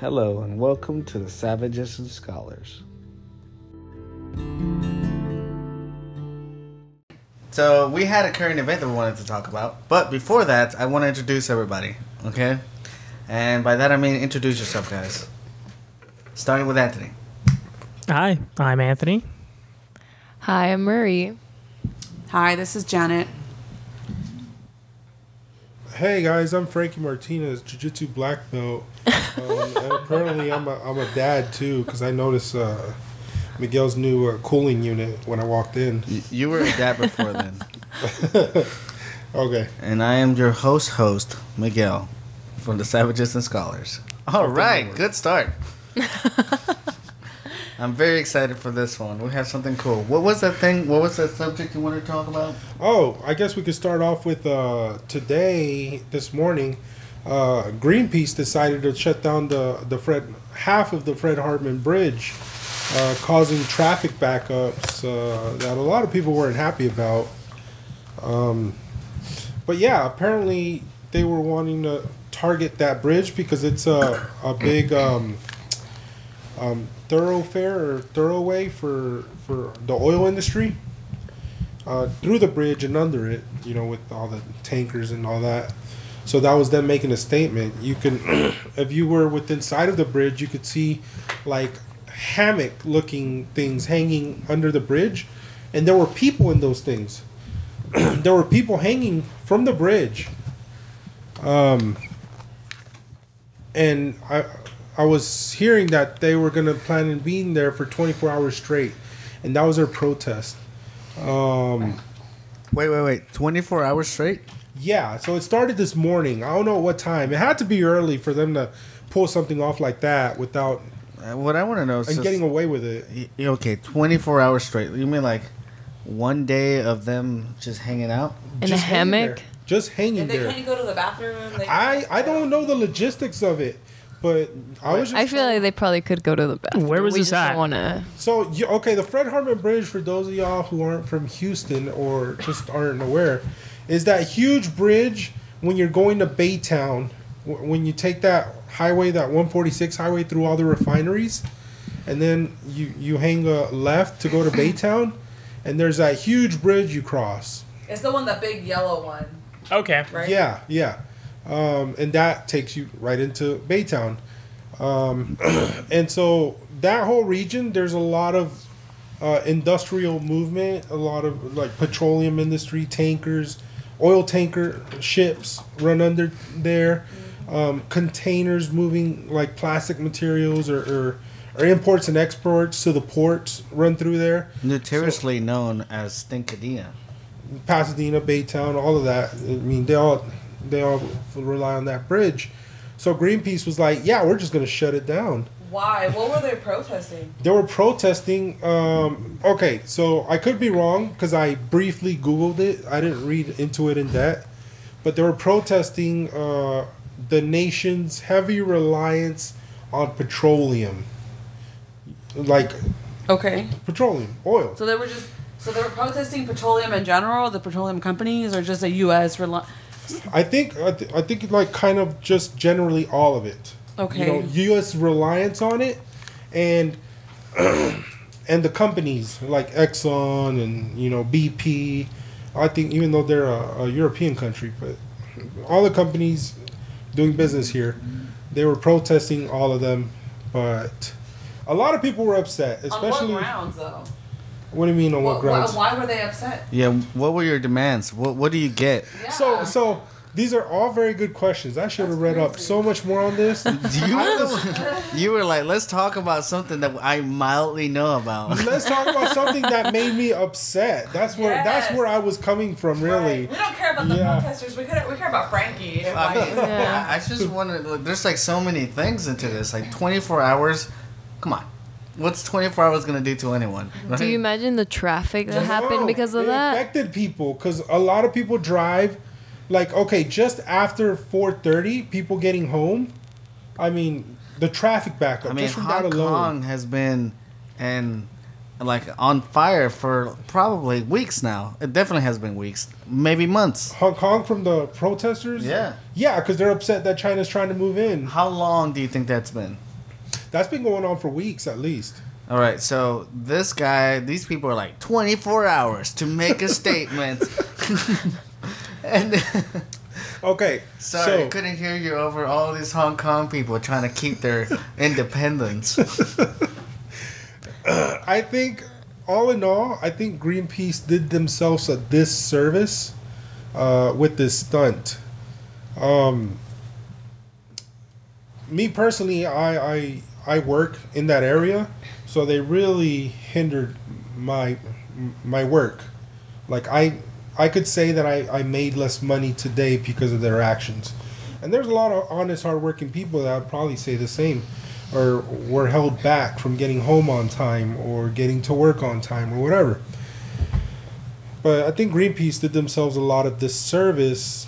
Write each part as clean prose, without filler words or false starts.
Hello and welcome to the Savages and Scholars. So we had a current event that we wanted to talk about, but before that, I want to introduce everybody, okay? And by that I mean introduce yourself, guys. Starting with Anthony. Hi, I'm Anthony. Hi, I'm Murray. Hi, this is Janet. Hey guys, I'm Frankie Martinez, Jiu-Jitsu black belt. And apparently I'm a dad too, because I noticed Miguel's new cooling unit when I walked in. You were a dad before then. Okay. And I am your host, Miguel, from the Savages and Scholars. All right, good start. I'm very excited for this one. We have something cool. What was that thing? What was that subject you wanted to talk about? Oh, I guess we could start off with today, this morning, Greenpeace decided to shut down half of the Fred Hartman Bridge, causing traffic backups that a lot of people weren't happy about. But yeah, apparently they were wanting to target that bridge because it's a big thoroughfare or thoroughway for the oil industry through the bridge and under it, you know, with all the tankers and all that. So that was them making a statement. You can, if you were within sight of the bridge, you could see like hammock-looking things hanging under the bridge, and there were people in those things. There were people hanging from the bridge, and I was hearing that they were gonna plan on being there for 24 hours straight, and that was their protest. Wait, 24 hours straight? Yeah, so it started this morning. I don't know what time. It had to be early for them to pull something off like that without... What I want to know is... And getting away with it. Okay, 24 hours straight. You mean like one day of them just hanging out? In a hammock? Just hanging there. And they couldn't go to the bathroom? I don't know the logistics of it, but I was just... I feel like they probably could go to the bathroom. Where was this at? So, okay, the Fred Hartman Bridge, for those of y'all who aren't from Houston or just aren't aware... is that huge bridge when you're going to Baytown, when you take that highway, that 146 highway through all the refineries, and then you hang a left to go to Baytown, and there's that huge bridge you cross. It's the one, the big yellow one. Okay. Right? Yeah. And that takes you right into Baytown. And so that whole region, there's a lot of industrial movement, a lot of like petroleum industry, tankers, oil tanker ships run under there, containers moving like plastic materials or imports and exports to the ports run through there. Notoriously known as Stinkadena. Pasadena, Baytown, all of that. I mean, they all rely on that bridge. So Greenpeace was like, yeah, we're just going to shut it down. Why? What were they protesting? They were protesting... okay, so I could be wrong because I briefly Googled it. I didn't read into it in depth. But they were protesting the nation's heavy reliance on petroleum. Like... Okay. Petroleum, oil. So they were just... So they were protesting petroleum in general, the petroleum companies, or just the U.S. I think like kind of just generally all of it. Okay. You know, U.S. reliance on it, and the companies like Exxon and, you know, BP. I think even though they're a European country, but all the companies doing business here, they were protesting all of them. But a lot of people were upset, especially. On what grounds, though? What do you mean on what grounds? Why were they upset? Yeah. What were your demands? What do you get? Yeah. So. These are all very good questions. I should have read up so much more on this. You were like, let's talk about something that I mildly know about. Let's talk about something that made me upset. That's where I was coming from, really. Right. We don't care about the protesters. We care about Frankie. I just wanted. Look, there's like so many things into this. Like 24 hours. Come on. What's 24 hours going to do to anyone? Right? Do you imagine the traffic that happened because of that? It affected people because a lot of people drive... Like, okay, just after 4:30, people getting home. I mean, the traffic backup. I mean, just from Hong that alone. Kong has been on fire for probably weeks now. It definitely has been weeks, maybe months. Hong Kong from the protesters? Yeah. Yeah, because they're upset that China's trying to move in. How long do you think that's been? That's been going on for weeks at least. All right, so this guy, these people are like 24 hours to make a statement. And okay, sorry, I couldn't hear you over all these Hong Kong people trying to keep their independence. I think, all in all, I think Greenpeace did themselves a disservice with this stunt. Me personally, I work in that area, so they really hindered my work. Like I could say that I made less money today because of their actions. And there's a lot of honest, hardworking people that would probably say the same, or were held back from getting home on time or getting to work on time or whatever. But I think Greenpeace did themselves a lot of disservice.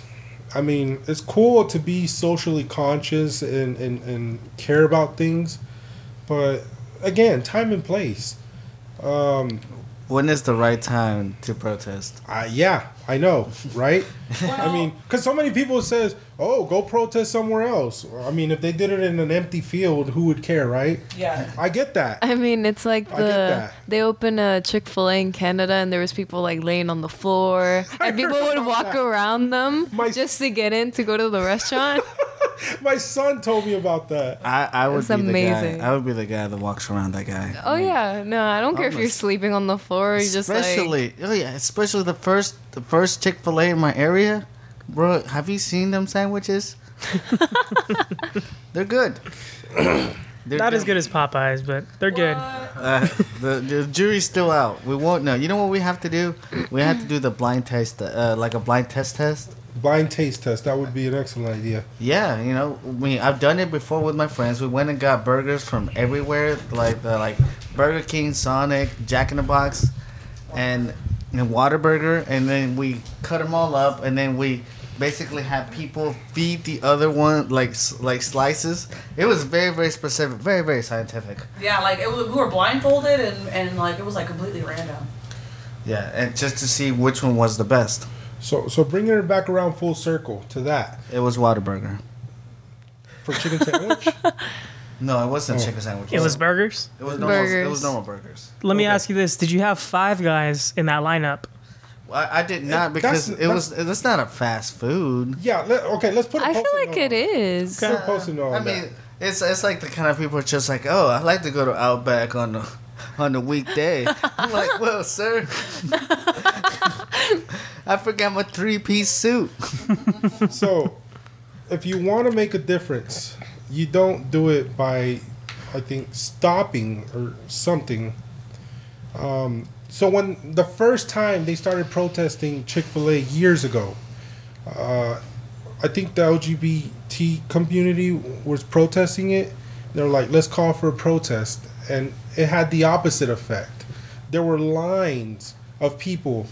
I mean, it's cool to be socially conscious and care about things. But again, time and place. When is the right time to protest? Yeah, I know, right? Well, I mean, because so many people says, oh, go protest somewhere else. I mean, if they did it in an empty field, who would care, right? Yeah. I get that. I mean, it's like they opened a Chick-fil-A in Canada, and there was people like laying on the floor, and people would walk around them just to get in to go to the restaurant. My son told me about that. I would be amazing. I would be the guy that walks around that guy. Oh, I mean, yeah. No, I don't care if you're sleeping on the floor. You're just like... Especially the first Chick-fil-A in my area. Bro, have you seen them sandwiches? They're good. They're not as good as Popeye's, but they're good. The jury's still out. We won't know. You know what we have to do? We have to do the blind taste, like a blind test. Blind taste test. That would be an excellent idea. Yeah, you know, I've done it before with my friends. We went and got burgers from everywhere, like Burger King, Sonic, Jack in the Box, and Whataburger, and then we cut them all up, and then we basically had people feed the other one like slices. It was very, very specific, very, very scientific. Yeah, like it was, we were blindfolded, and like it was like completely random. Yeah, and just to see which one was the best. So bringing it back around full circle to that. It was Whataburger. For chicken sandwich? No, it wasn't chicken sandwich. It was burgers? It was normal burgers. It was normal burgers. Let me ask you this. Did you have Five Guys in that lineup? Well, I did not, because that's not a fast food. Yeah, let's put a post-it note. I feel like it is. Let's put a post-it note on that. I mean, it's like the kind of people are just like, oh, I like to go to Outback on the weekday. I'm like, well, sir... I forgot my 3-piece suit. So, if you want to make a difference, you don't do it by, I think, stopping or something. So when the first time they started protesting Chick-fil-A years ago, I think the LGBT community was protesting it. They're like, let's call for a protest. And it had the opposite effect. There were lines of people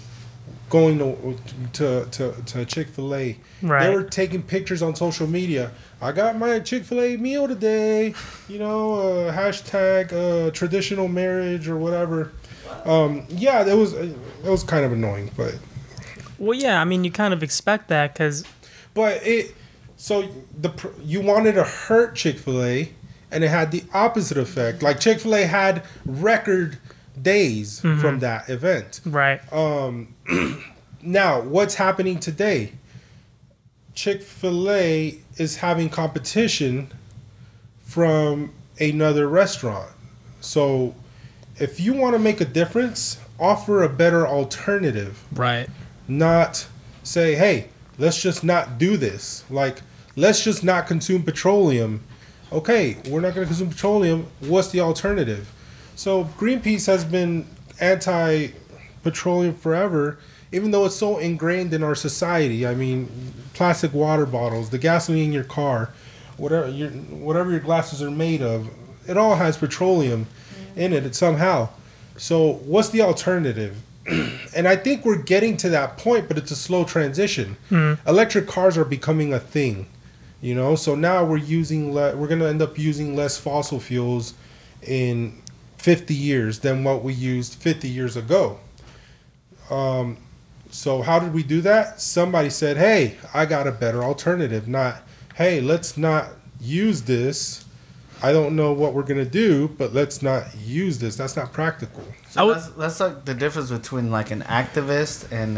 going to Chick-fil-A. Right. They were taking pictures on social media. I got my Chick-fil-A meal today. You know, hashtag traditional marriage or whatever. Yeah, it was kind of annoying, but. Well, yeah, I mean, you kind of expect that because. But you wanted to hurt Chick-fil-A, and it had the opposite effect. Like Chick-fil-A had record days from that event. Right. Now, what's happening today? Chick-fil-A is having competition from another restaurant. So, if you want to make a difference, offer a better alternative. Right. Not say, hey, let's just not do this. Like, let's just not consume petroleum. Okay, we're not going to consume petroleum. What's the alternative? So, Greenpeace has been anti-petroleum forever, even though it's so ingrained in our society. I mean, plastic water bottles, the gasoline in your car, whatever your glasses are made of, it all has petroleum in it somehow. So, what's the alternative? And I think we're getting to that point, but it's a slow transition. Electric cars are becoming a thing, you know? So, now we're going to end up using less fossil fuels in 50 years than what we used 50 years ago. So how did we do that? Somebody said, hey, I got a better alternative. Not, hey, let's not use this. I don't know what we're going to do, but let's not use this. That's not practical. So that's like the difference between like an activist and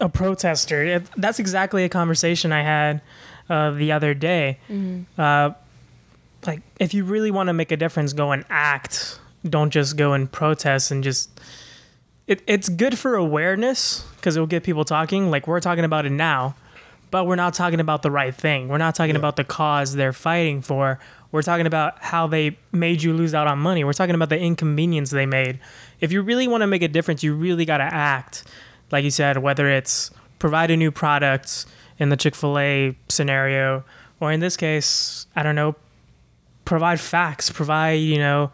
a protester. That's exactly a conversation I had the other day. Mm-hmm. Like, if you really want to make a difference, go and act. Don't just go and protest and just... It's good for awareness because it will get people talking. Like, we're talking about it now, but we're not talking about the right thing. We're not talking about the cause they're fighting for. We're talking about how they made you lose out on money. We're talking about the inconvenience they made. If you really want to make a difference, you really got to act. Like you said, whether it's provide a new product in the Chick-fil-A scenario, or in this case, I don't know, provide facts, provide, you know,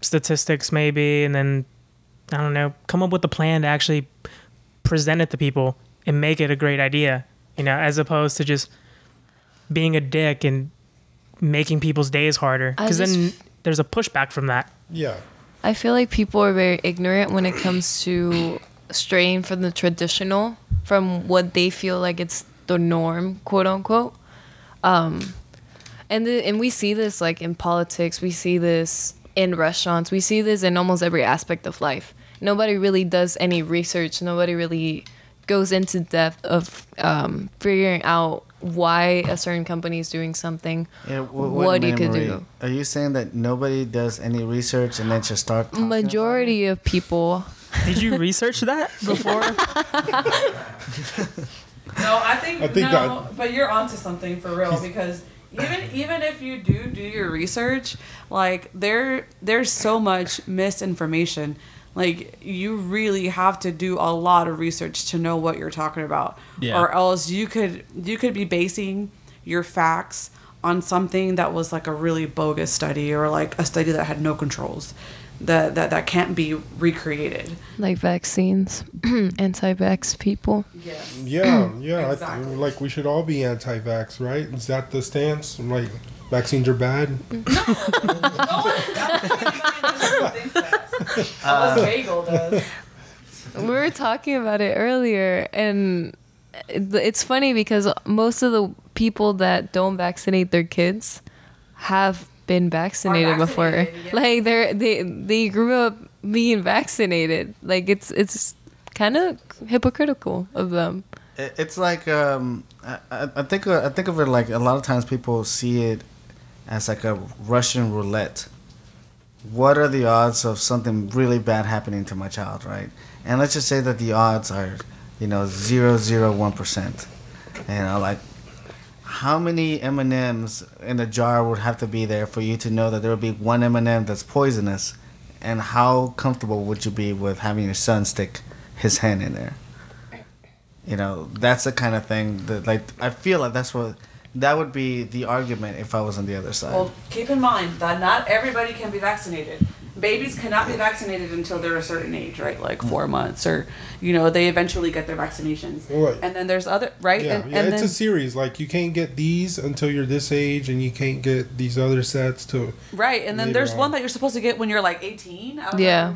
statistics maybe, and then, I don't know, come up with a plan to actually present it to people and make it a great idea, you know, as opposed to just being a dick and making people's days harder. Because then there's a pushback from that. Yeah. I feel like people are very ignorant when it comes to straying from the traditional, from what they feel like it's the norm, quote unquote. And we see this like in politics, we see this in restaurants, we see this in almost every aspect of life. Nobody really does any research. Nobody really goes into depth of figuring out why a certain company is doing something, what you could do. Are you saying that nobody does any research and then just start talking? Majority of people. Did you research that before? No, I think but you're onto something for real, because Even if you do your research, like there's so much misinformation. Like, you really have to do a lot of research to know what you're talking about, or else you could be basing your facts on something that was like a really bogus study, or like a study that had no controls, that can't be recreated. Like vaccines, anti-vax people. Yes. Yeah. Exactly. Like, we should all be anti-vax, right? Is that the stance? Like, vaccines are bad? No. Bagel does. We were talking about it earlier, and it's funny because most of the people that don't vaccinate their kids have been vaccinated before. Yeah. Like they grew up being vaccinated. Like it's kind of hypocritical of them. It's like I think of it like, a lot of times people see it as like a Russian roulette. What are the odds of something really bad happening to my child, right? And let's just say that the odds are, 0.001%. And I like, how many M&Ms in a jar would have to be there for you to know that there would be one M&M that's poisonous? And how comfortable would you be with having your son stick his hand in there? That's the kind of thing that, like, I feel like that would be the argument if I was on the other side. Well, keep in mind that not everybody can be vaccinated. Babies cannot be vaccinated until they're a certain age, right? Like 4 months, or, they eventually get their vaccinations. Right. And then there's other, right? Yeah, and it's a series. Like, you can't get these until you're this age, and you can't get these other sets to. Right, and then there's one that you're supposed to get when you're like 18. Yeah.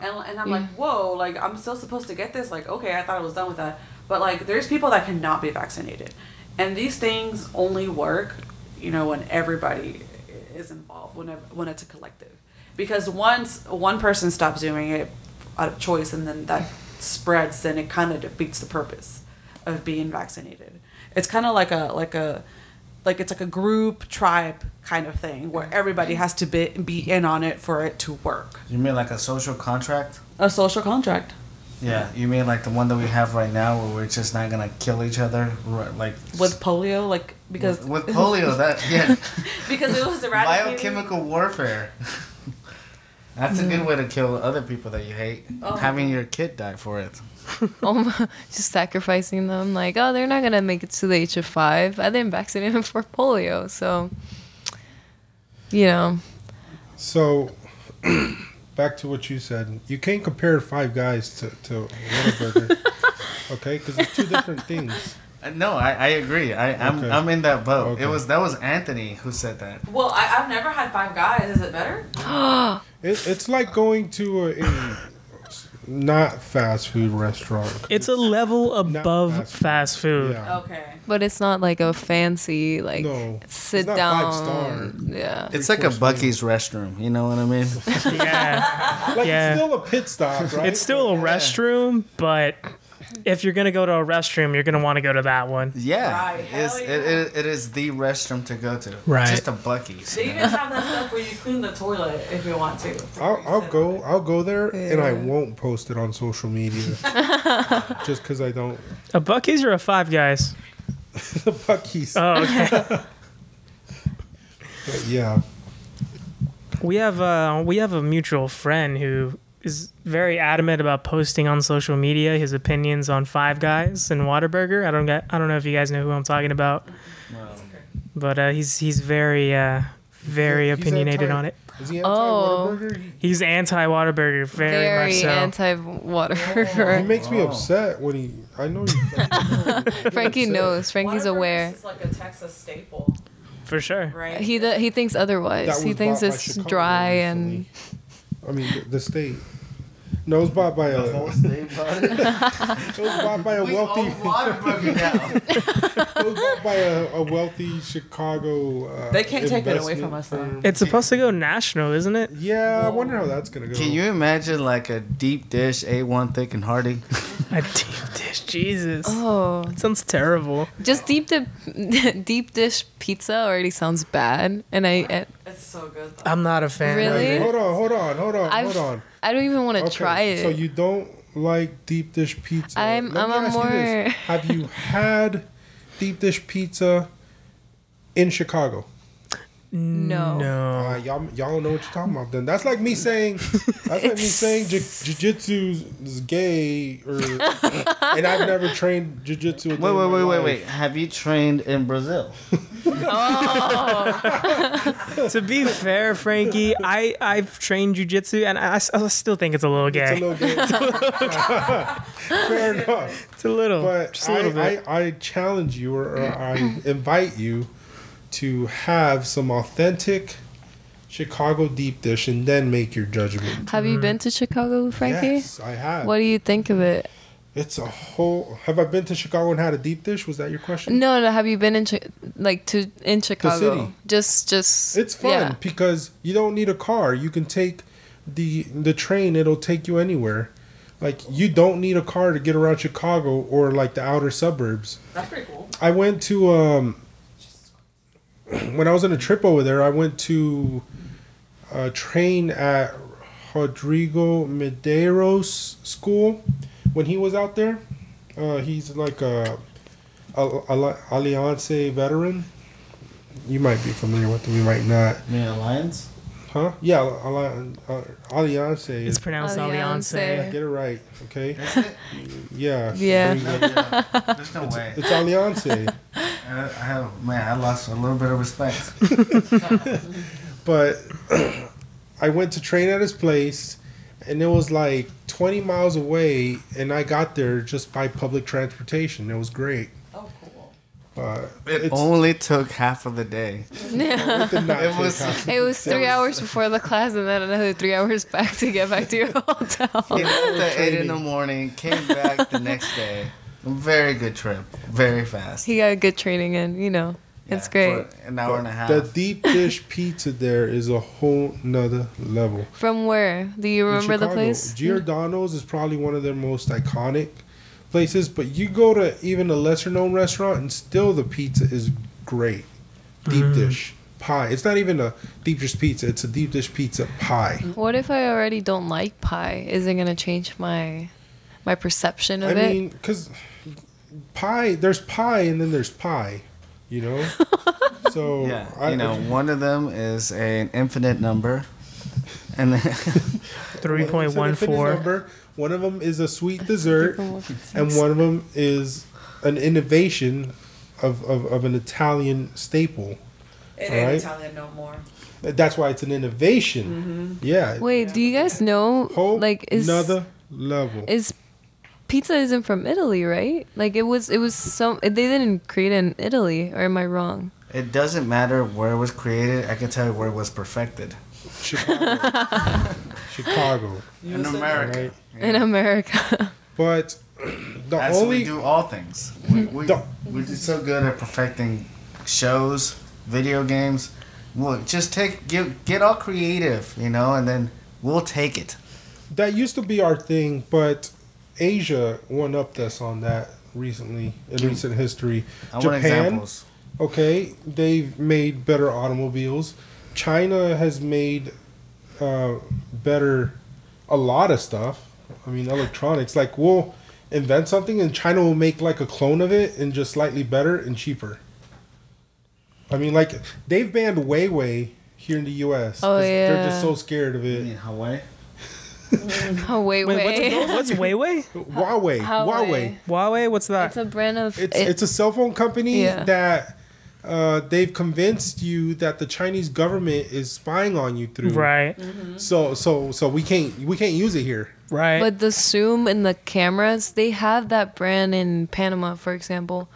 And I'm like, whoa, like, I'm still supposed to get this? Like, okay, I thought I was done with that. But, like, there's people that cannot be vaccinated. And these things only work, when everybody is involved, when it's a collective. Because once one person stops doing it out of choice, and then that spreads, then it kind of defeats the purpose of being vaccinated. It's kind of like it's like a group tribe kind of thing where everybody has to be in on it for it to work. You mean like a social contract? A social contract. Yeah, you mean like the one that we have right now, where we're just not gonna kill each other, like with polio, like because with polio because it was eradicated. Biochemical warfare. That's a good way to kill other people that you hate. Oh. Having your kid die for it. Just sacrificing them. Like, they're not going to make it to the age of 5. I didn't vaccinate them for polio. So, So, back to what you said. You can't compare Five Guys to Whataburger. Okay? Because it's two different things. No, I agree. I'm in that boat. Okay. That was Anthony who said that. Well, I've never had Five Guys. Is it better? It's like going to a Not fast food restaurant. It's a level above fast food. Yeah. Okay. But it's not like a fancy, like, sit down. 5-star. Yeah. It's like a Buc-ee's restroom. You know what I mean? Yeah. Like, yeah. It's still a pit stop, right? It's still a restroom, but if you're going to go to a restroom, you're going to want to go to that one. Yeah. Right. It is the restroom to go to. Right. Just a Buc-ee's. They even have that stuff where you clean the toilet if you want to. I'll go there, and I won't post it on social media. Just because I don't. A Buc-ee's or a Five Guys? The Buc-ee's. Oh, okay. But yeah. We have a mutual friend who is very adamant about posting on social media his opinions on Five Guys and Whataburger. I don't know if you guys know who I'm talking about. No. But he's very opinionated on it. Is he anti-Whataburger? He's anti-Whataburger, very much so. Very anti-Whataburger. He makes me upset when he... I know he Frankie knows. Frankie's aware. It's like a Texas staple. For sure. Right? He thinks otherwise. He thinks it's dry and... I mean, the state. No, it was bought by a whole state. It was bought by a wealthy. We own Whataburger now. It was bought by a wealthy Chicago. They can't take that away from us though. It's supposed to go national, isn't it? Yeah, whoa. I wonder how that's gonna go. Can you imagine like a deep dish A1 thick and hearty? A deep dish, Jesus. Oh, that sounds terrible. Just deep dish pizza already sounds bad, and it's so good though. I'm not a fan. Really? Wait, hold on. I don't even want to try it. So you don't like deep dish pizza? I'm more. Have you had deep dish pizza in Chicago? No. Y'all don't know what you're talking about. Then that's like me saying, jiu-jitsu's gay, and I've never trained jiu-jitsu. Wait! Have you trained in Brazil? Oh. To be fair, Frankie, I've trained jiu-jitsu, and I still think it's a little gay. Fair enough. It's a little. But I challenge you, or I invite you, to have some authentic Chicago deep dish and then make your judgment. Have you been to Chicago, Frankie? Yes, I have. What do you think of it? It's a whole... Have I been to Chicago and had a deep dish? Was that your question? No. Have you been in Chicago? The city. Just. It's fun because you don't need a car. You can take the train. It'll take you anywhere. Like, you don't need a car to get around Chicago or like the outer suburbs. That's pretty cool. I went to... When I was on a trip over there, I went to a train at Rodrigo Medeiros school when he was out there. He's like a Alliance veteran. You might be familiar with him. You might not. You mean Alliance? Huh? Yeah, Alliance. It's pronounced Alliance. Get it right, okay? Yeah. Yeah. There's no way. It's Alliance. I lost a little bit of respect. But I went to train at his place, and it was like 20 miles away, and I got there just by public transportation. It was great. It only took half of the day. Yeah. It was 3 hours before the class, and then another 3 hours back to get back to your hotel. Came up at 8 in the morning, came back the next day. Very good trip. Very fast. He got a good training in, you know. Yeah, it's great. An hour and a half. The deep dish pizza there is a whole nother level. From where? Do you remember the place? Giordano's is probably one of their most iconic places, but you go to even a lesser known restaurant and still the pizza is great. Deep dish pie. It's not even a deep dish pizza, it's a deep dish pizza pie. What if I already don't like pie? Is it going to change my perception of it? I mean, because pie, there's pie and then there's pie, you know? So, yeah, one of them is an infinite number. And then 3.14. One of them is a sweet dessert, and one of them is an innovation of an Italian staple. It ain't Italian no more. That's why it's an innovation. Mm-hmm. Yeah. Wait, do you guys know? Another level. Pizza isn't from Italy, right? Like it was some. They didn't create it in Italy, or am I wrong? It doesn't matter where it was created. I can tell you where it was perfected. Chicago. Chicago. In America. Right? Yeah. In America. But the as only... we do all things. We're just so good at perfecting shows, video games. We'll just get all creative, you know, and then we'll take it. That used to be our thing, but Asia one-upped us on that recently, in recent history. I want examples. Okay, they've made better automobiles. China has made better a lot of stuff. I mean, electronics. Like, we'll invent something, and China will make, like, a clone of it and just slightly better and cheaper. I mean, like, they've banned Huawei here in the U.S. Oh, yeah. They're just so scared of it. You mean Hawaii? What's Huawei? Huawei. What's that? It's a brand of... It's a cell phone company that... they've convinced you that the Chinese government is spying on you through. Right. Mm-hmm. So we can't use it here. Right. But the Zoom and the cameras, they have that brand in Panama, for example.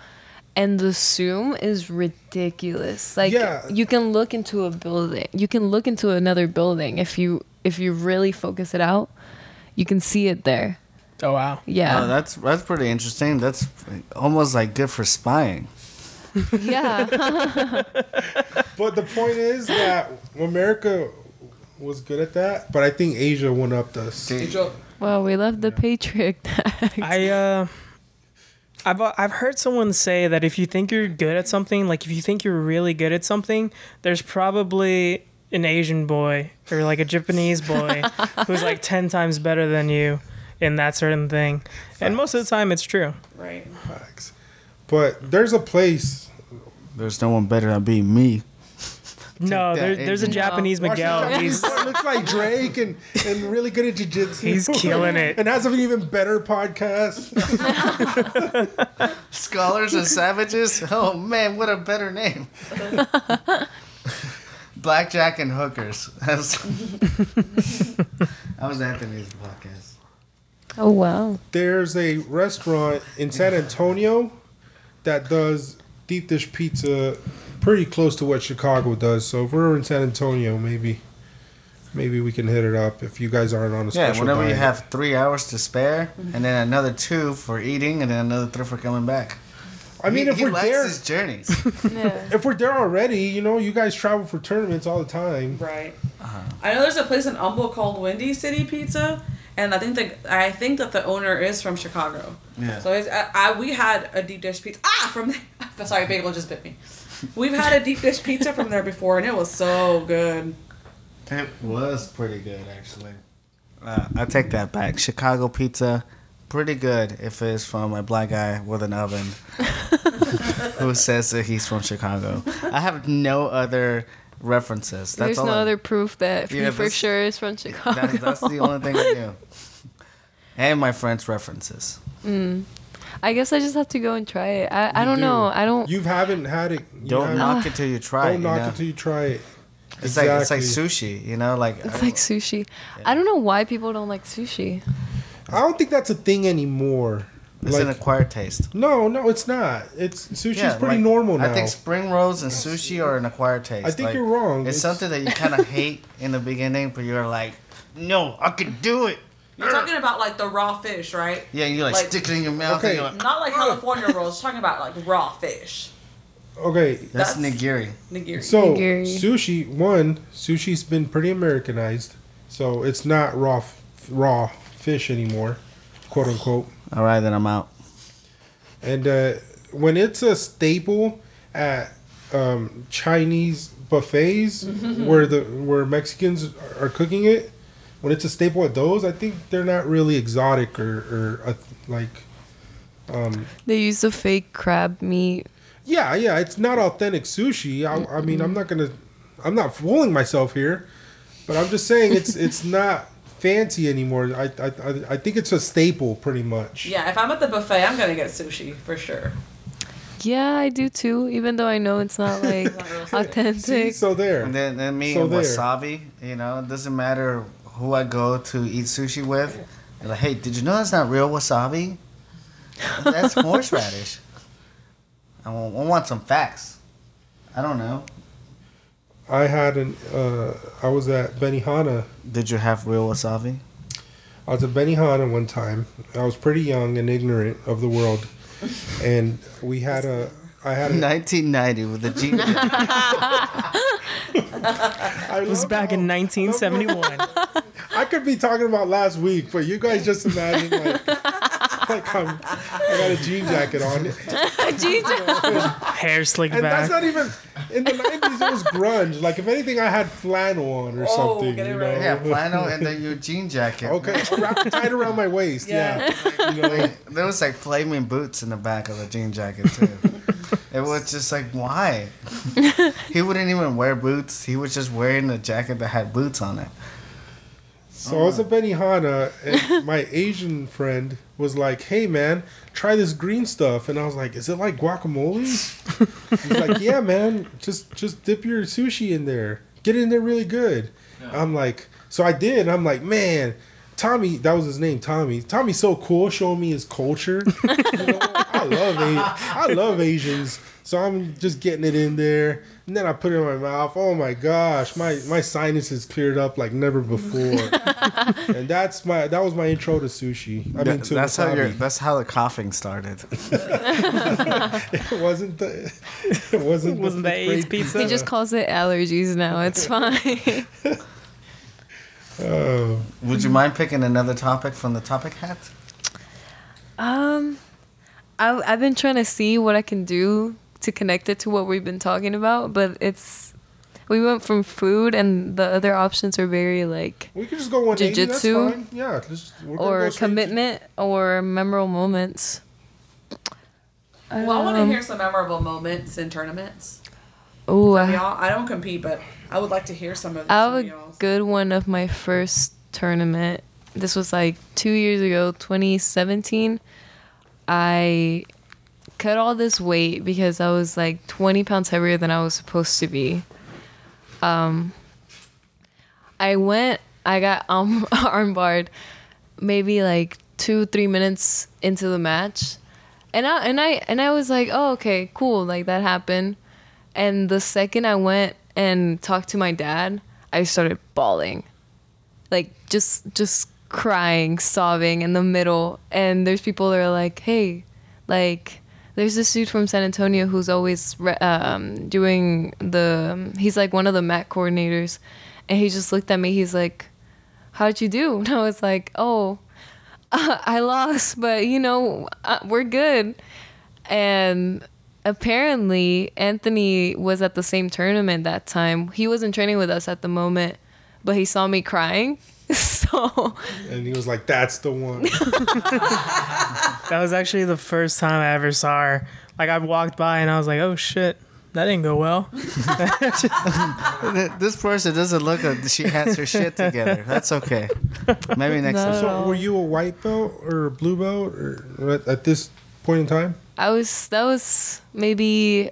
And the Zoom is ridiculous. Like, you can look into a building. You can look into another building if you really focus it out. You can see it there. Oh, wow. Yeah. That's pretty interesting. That's almost like good for spying. Yeah. But the point is that America was good at that, but I think Asia one-upped us. Well, we love the Patriot Act. I've heard someone say that if you think you're good at something, like if you think you're really good at something, there's probably an Asian boy or like a Japanese boy who's like 10 times better than you in that certain thing. Facts. And most of the time it's true. Right. Facts. But there's a place. There's no one better than being me. No, there's a Japanese Miguel. He's looks like Drake and really good at jiu-jitsu. He's killing it. And has an even better podcast. Scholars and Savages? Oh, man, what a better name. Blackjack and Hookers. That was Anthony's podcast. Oh, wow. There's a restaurant in San Antonio that does deep dish pizza pretty close to what Chicago does. So if we're in San Antonio, maybe we can hit it up if you guys aren't on a special whenever diet. You have 3 hours to spare, and then another 2 for eating, and then another 3 for coming back. I mean, if we're there, his journeys. If we're there already, you know, you guys travel for tournaments all the time, right? I know there's a place in Humble called Windy City Pizza. And I think that the owner is from Chicago. Yeah. So we had a deep dish pizza from there. Sorry, bagel just bit me. We've had a deep dish pizza from there before, and it was so good. It was pretty good, actually. I take that back. Chicago pizza, pretty good if it's from a black guy with an oven who says that he's from Chicago. I have no other references. There's no other proof that he for sure is from Chicago. That's the only thing I knew. And my friend's references. I guess I just have to go and try it. I don't know. I don't. You haven't had it. Don't knock it till you try it. Don't knock it till you try it. It's like sushi, you know, like it's like sushi. I don't know why people don't like sushi. I don't think that's a thing anymore. It's like an acquired taste. No, it's not. Sushi's pretty normal now. I think spring rolls and sushi are an acquired taste. I think you're wrong. It's something that you kind of hate in the beginning, but you're like, no, I can do it. You're talking about like the raw fish, right? Yeah, you like stick it in your mouth. Okay. And you're like, not like California rolls. Talking about like raw fish. Okay, that's nigiri. So sushi, sushi's been pretty Americanized, so it's not raw fish anymore, quote unquote. All right, then I'm out. And when it's a staple at Chinese buffets where Mexicans are cooking it, when it's a staple at those, I think they're not really exotic or like. They use the fake crab meat. Yeah, it's not authentic sushi. I mean, I'm not fooling myself here, but I'm just saying it's not fancy anymore. I think it's a staple pretty much. Yeah, if I'm at the buffet, I'm gonna get sushi for sure. Yeah, I do too. Even though I know it's not like authentic. See, so there. And then me and wasabi. You know, it doesn't matter who I go to eat sushi with. They're like, hey, did you know that's not real wasabi? That's horseradish. I want some facts. I don't know. I had an I was at Benihana. Did you have real wasabi? I was at Benihana one time. I was pretty young and ignorant of the world, and we had a. I had a 1990 with a G. It was back in 1971. I could be talking about last week, but you guys just imagine like I got a jean jacket on. Jean jacket. Hair slicked and back. And that's not even in the 90s. It was grunge. Like if anything, I had flannel on or something. Get it right. Yeah, flannel and then your jean jacket. Okay, tied around my waist. Yeah. You know, like, there was like flaming boots in the back of the jean jacket too. It was just like, why? He wouldn't even wear boots. He was just wearing a jacket that had boots on it. So I was at Benihana, and my Asian friend was like, hey, man, try this green stuff. And I was like, is it like guacamole? He's like, yeah, man, just dip your sushi in there. Get in there really good. Yeah. I'm like, so I did. And I'm like, man, Tommy, that was his name, Tommy. Tommy's so cool, showing me his culture. You know, I love Asians, so I'm just getting it in there, and then I put it in my mouth. Oh my gosh, my sinuses cleared up like never before, and that was my intro to sushi. That's how the coughing started. It wasn't the AIDS pizza. He just calls it allergies now. It's fine. Would you mind picking another topic from the topic hat? I've been trying to see what I can do to connect it to what we've been talking about, but we went from food, and the other options are very like we could just go jiu-jitsu, yeah, or commitment or memorable moments. Well, I want to hear some memorable moments in tournaments. Oh, I don't compete, but I would like to hear some of these. I have a good one of my first tournament. This was like 2 years ago, 2017. I cut all this weight because I was like 20 pounds heavier than I was supposed to be. I got armbarred maybe like 2-3 minutes into the match. And I was like, oh, okay, cool. Like that happened. And the second I went and talked to my dad, I started bawling. Like just crying, sobbing in the middle, and there's people that are like, hey, like there's this dude from San Antonio who's always he's like one of the mat coordinators, and he just looked at me, he's like, how'd you do? And I was like, oh, I lost, but you know, we're good. And apparently Anthony was at the same tournament that time. He wasn't training with us at the moment, but he saw me crying. So, and he was like, that's the one. That was actually the first time I ever saw her. Like, I walked by and I was like, oh shit, that didn't go well. This person doesn't look like she has her shit together. That's okay. Maybe next time. So were you a white belt or a blue belt or at this point in time? That was maybe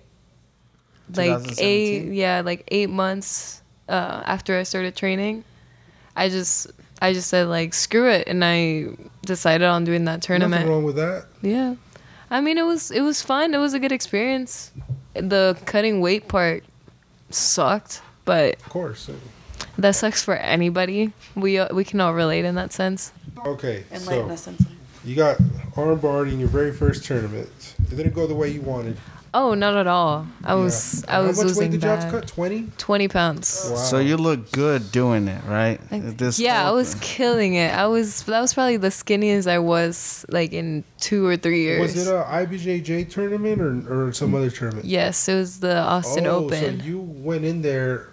like 8 months after I started training. I just said, like, screw it, and I decided on doing that tournament. Nothing wrong with that. Yeah. I mean, it was fun. It was a good experience. The cutting weight part sucked, but... Of course. That sucks for anybody. We can all relate in that sense. Okay, enlighten so you got armbarred in your very first tournament. It didn't go the way you wanted. Oh, not at all. I was losing bad. How much weight did you have to cut? 20? 20 pounds. Wow. So you look good doing it, right? Like, I was killing it. That was probably the skinniest I was like in 2 or 3 years. Was it an IBJJ tournament or some other tournament? Yes, it was the Austin Open. So you went in there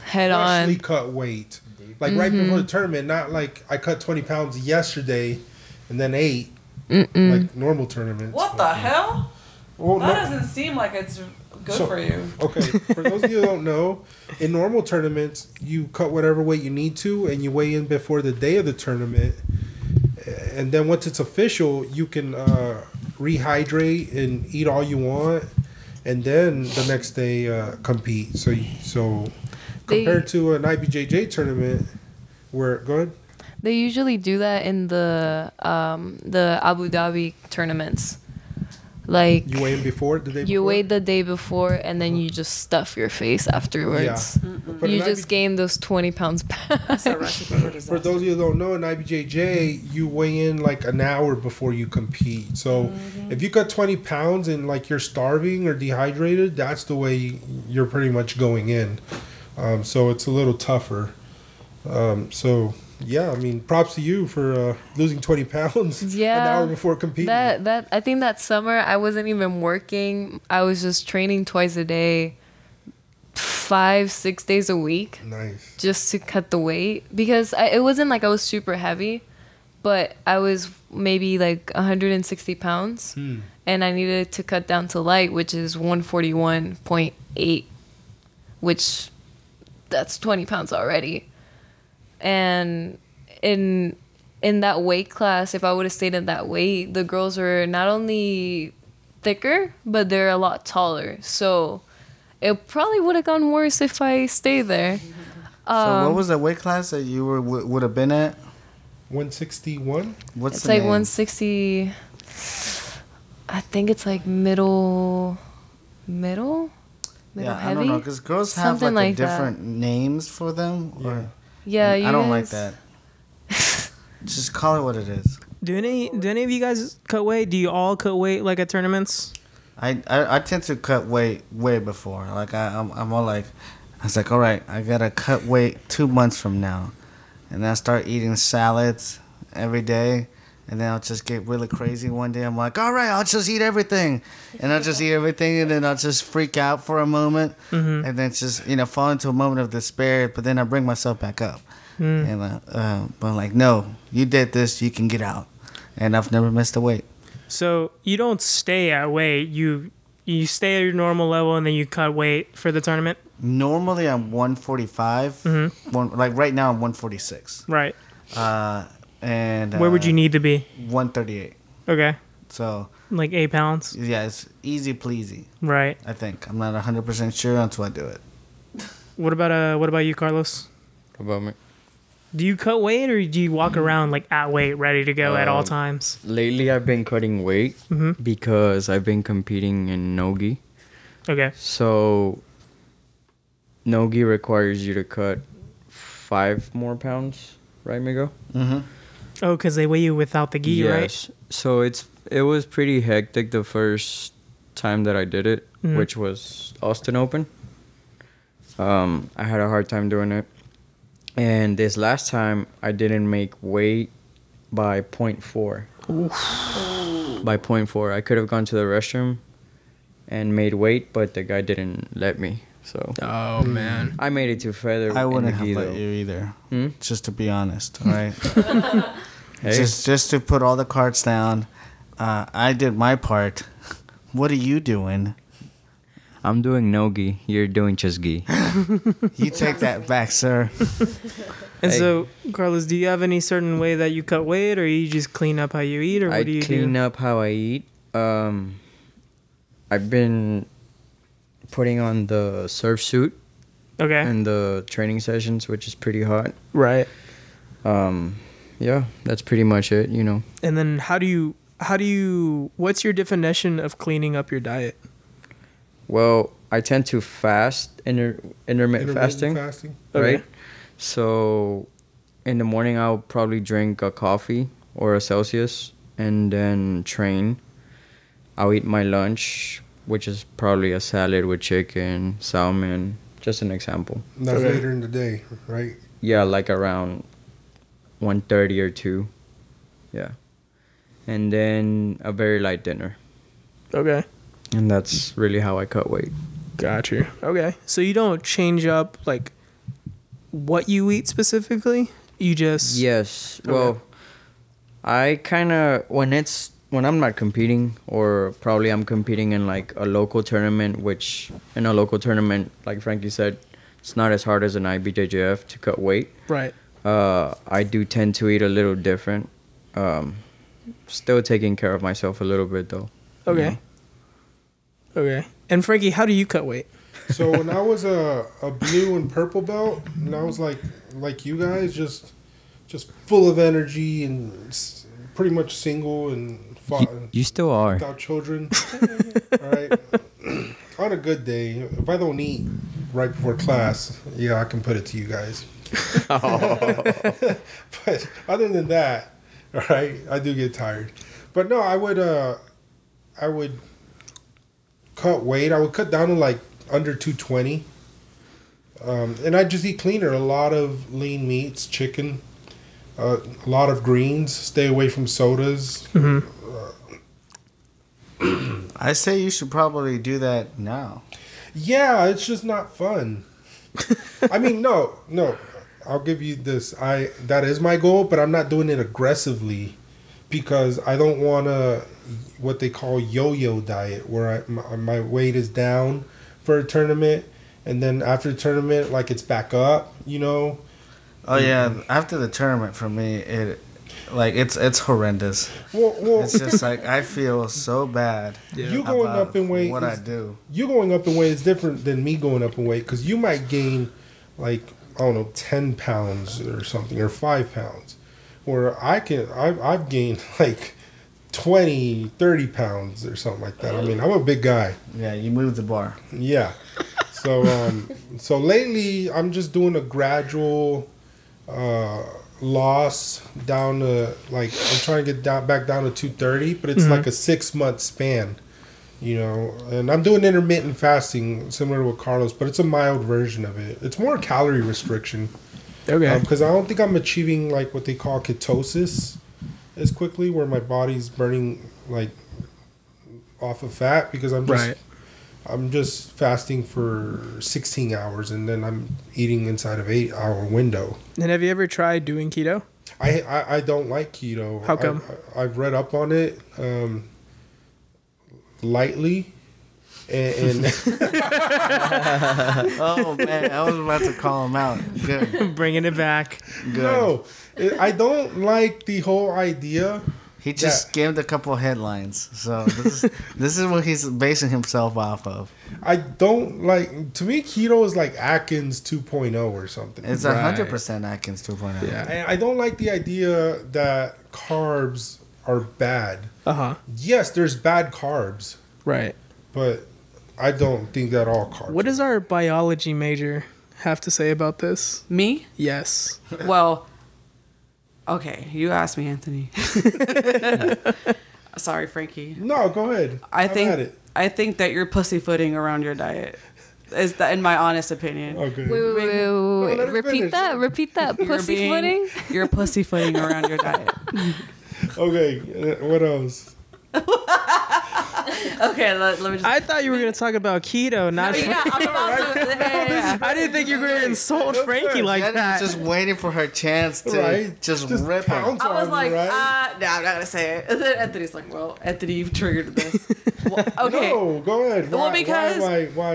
head on. Freshly cut weight. Like right before the tournament, not like I cut 20 pounds yesterday and then ate. Like normal tournaments. What the hell? Well, that doesn't seem like it's good for you. Okay, for those of you who don't know, in normal tournaments, you cut whatever weight you need to, and you weigh in before the day of the tournament. And then once it's official, you can rehydrate and eat all you want, and then the next day compete. So compared to an IBJJ tournament, go ahead. They usually do that in the Abu Dhabi tournaments. Like you weigh in before the day. You weigh the day before, and then you just stuff your face afterwards. Yeah. Mm-hmm. You just gain those 20 pounds back. That's a recipe for disaster. For those of you who don't know, in IBJJ, you weigh in like an hour before you compete. So if you got 20 pounds and like you're starving or dehydrated, that's the way you're pretty much going in. So it's a little tougher. So. Yeah, I mean, props to you for losing 20 pounds an hour before competing. That I think that summer I wasn't even working. I was just training twice a day, 5-6 days a week. Nice. Just to cut the weight. Because it wasn't like I was super heavy, but I was maybe like 160 pounds. Hmm. And I needed to cut down to light, which is 141.8, which that's 20 pounds already. And in that weight class, if I would have stayed in that weight, the girls were not only thicker, but they're a lot taller. So it probably would have gone worse if I stayed there. So what was the weight class that you were would have been at? 161? What's it's the like name? 160. I think it's like middle yeah, heavy. I don't know, because girls have like different names for them. Yeah. Or yeah, you I don't guys. Like that. Just call it what it is. Do any of you guys cut weight? Do you all cut weight like at tournaments? I tend to cut weight way before. Like I'm all like, I was like, all right, I gotta cut weight 2 months from now, and then I start eating salads every day, and then I'll just get really crazy one day. I'm like, all right, I'll just eat everything, and I'll just eat everything, and then I'll just freak out for a moment, and then just fall into a moment of despair. But then I bring myself back up, and but I'm like, no, you did this, you can get out, and I've never missed a weight. So you don't stay at weight. You stay at your normal level, and then you cut weight for the tournament. Normally I'm 145. Like right now I'm 146. Right. And where would you need to be? 138. Okay. So like 8 pounds. Yeah, it's easy pleasy. Right. I think I'm not 100% sure until I do it. What about you, Carlos? What about me? Do you cut weight or do you walk around like at weight, ready to go at all times? Lately, I've been cutting weight because I've been competing in nogi. Okay. So nogi requires you to cut 5 more pounds, right, Migo? Mm-hmm. Oh, because they weigh you without the gi, yes. Right? So it was pretty hectic the first time that I did it, which was Austin Open. I had a hard time doing it. And this last time, I didn't make weight by 0.4. Oof. By 0.4. I could have gone to the restroom and made weight, but the guy didn't let me. So man, I made it to feather. I wouldn't have let you either. Just to be honest, all right. Hey. Just to put all the cards down. I did my part. What are you doing? I'm doing no-gi. You're doing just gi. You take that back, sir. And hey. So, Carlos, do you have any certain way that you cut weight, or you just clean up how you eat, or what do you do? I clean up how I eat. I've been putting on the surf suit, okay, in the training sessions, which is pretty hot, right? Yeah, that's pretty much it, And then, what's your definition of cleaning up your diet? Well, I tend to fast, intermittent fasting, right? Okay. So, in the morning, I'll probably drink a coffee or a Celsius, and then train. I'll eat my lunch, which is probably a salad with chicken, salmon, just an example. That's okay. Later in the day, right? Yeah, like around 1:30 or 2. Yeah. And then a very light dinner. Okay. And that's really how I cut weight. Gotcha. Okay. So you don't change up, like, what you eat specifically? You just... Yes. Okay. Well, I kind of... When I'm not competing, or probably I'm competing in like a local tournament, which in a local tournament, like Frankie said, it's not as hard as an IBJJF to cut weight. Right. I do tend to eat a little different. Still taking care of myself a little bit though. Okay. You know? Okay. And Frankie, how do you cut weight? So when I was a blue and purple belt, and I was like you guys, just full of energy and pretty much single and You still are. Without children. All right. On a good day, if I don't eat right before class, yeah, I can put it to you guys. Oh. But other than that, all right, I do get tired. But no, I would cut weight. I would cut down to like under 220. And I just eat cleaner. A lot of lean meats, chicken, a lot of greens. Stay away from sodas. Mm-hmm. I say you should probably do that now. Yeah, it's just not fun. I mean, no. I'll give you this. That is my goal, but I'm not doing it aggressively because I don't want to what they call yo-yo diet, where my weight is down for a tournament, and then after the tournament, like, it's back up, you know? Oh, yeah. After the tournament, for me, it's horrendous. Well, it's just like I feel so bad. Yeah. You going up in weight. What I do. You going up in weight is different than me going up in weight because you might gain, like, I don't know, 10 pounds or something, or 5 pounds, where I've gained like 20, 30 pounds or something like that. I mean, I'm a big guy. Yeah, you moved the bar. Yeah. So so lately I'm just doing a gradual loss down to, like, I'm trying to get back down to 230, but it's like a 6-month span, you know. And I'm doing intermittent fasting similar to what Carlos, but it's a mild version of it. It's more calorie restriction. Okay. Because I don't think I'm achieving like what they call ketosis as quickly, where my body's burning like off of fat, because I'm just fasting for 16 hours and then I'm eating inside of 8-hour window. And have you ever tried doing keto? I don't like keto. How come? I've read up on it lightly. And oh man, I was about to call him out. Good. Bringing it back. Good. No, I don't like the whole idea. He just skimmed a couple headlines, so this is what he's basing himself off of. I don't like. To me, keto is like Atkins 2.0 or something. It's 100% Atkins 2.0. Yeah, and I don't like the idea that carbs are bad. Uh huh. Yes, there's bad carbs. Right. But I don't think that all carbs. What does our biology major have to say about this? Me? Yes. Well. Okay, you asked me, Anthony. Sorry, Frankie. No, go ahead. I think that you're pussyfooting around your diet. Is that, in my honest opinion? Okay. Wait. No, Repeat that. Pussyfooting. You're pussyfooting around your diet. Okay. What else? Okay, let me just... I thought you were going to talk about keto, not... Yeah, I'm about to... Yeah. I didn't think you were going to insult Frankie like that. Just waiting for her chance to just rip her. I was like, no, I'm not going to say it. And then Anthony's like, well, Anthony, you've triggered this. Well, okay. No, go ahead. Why?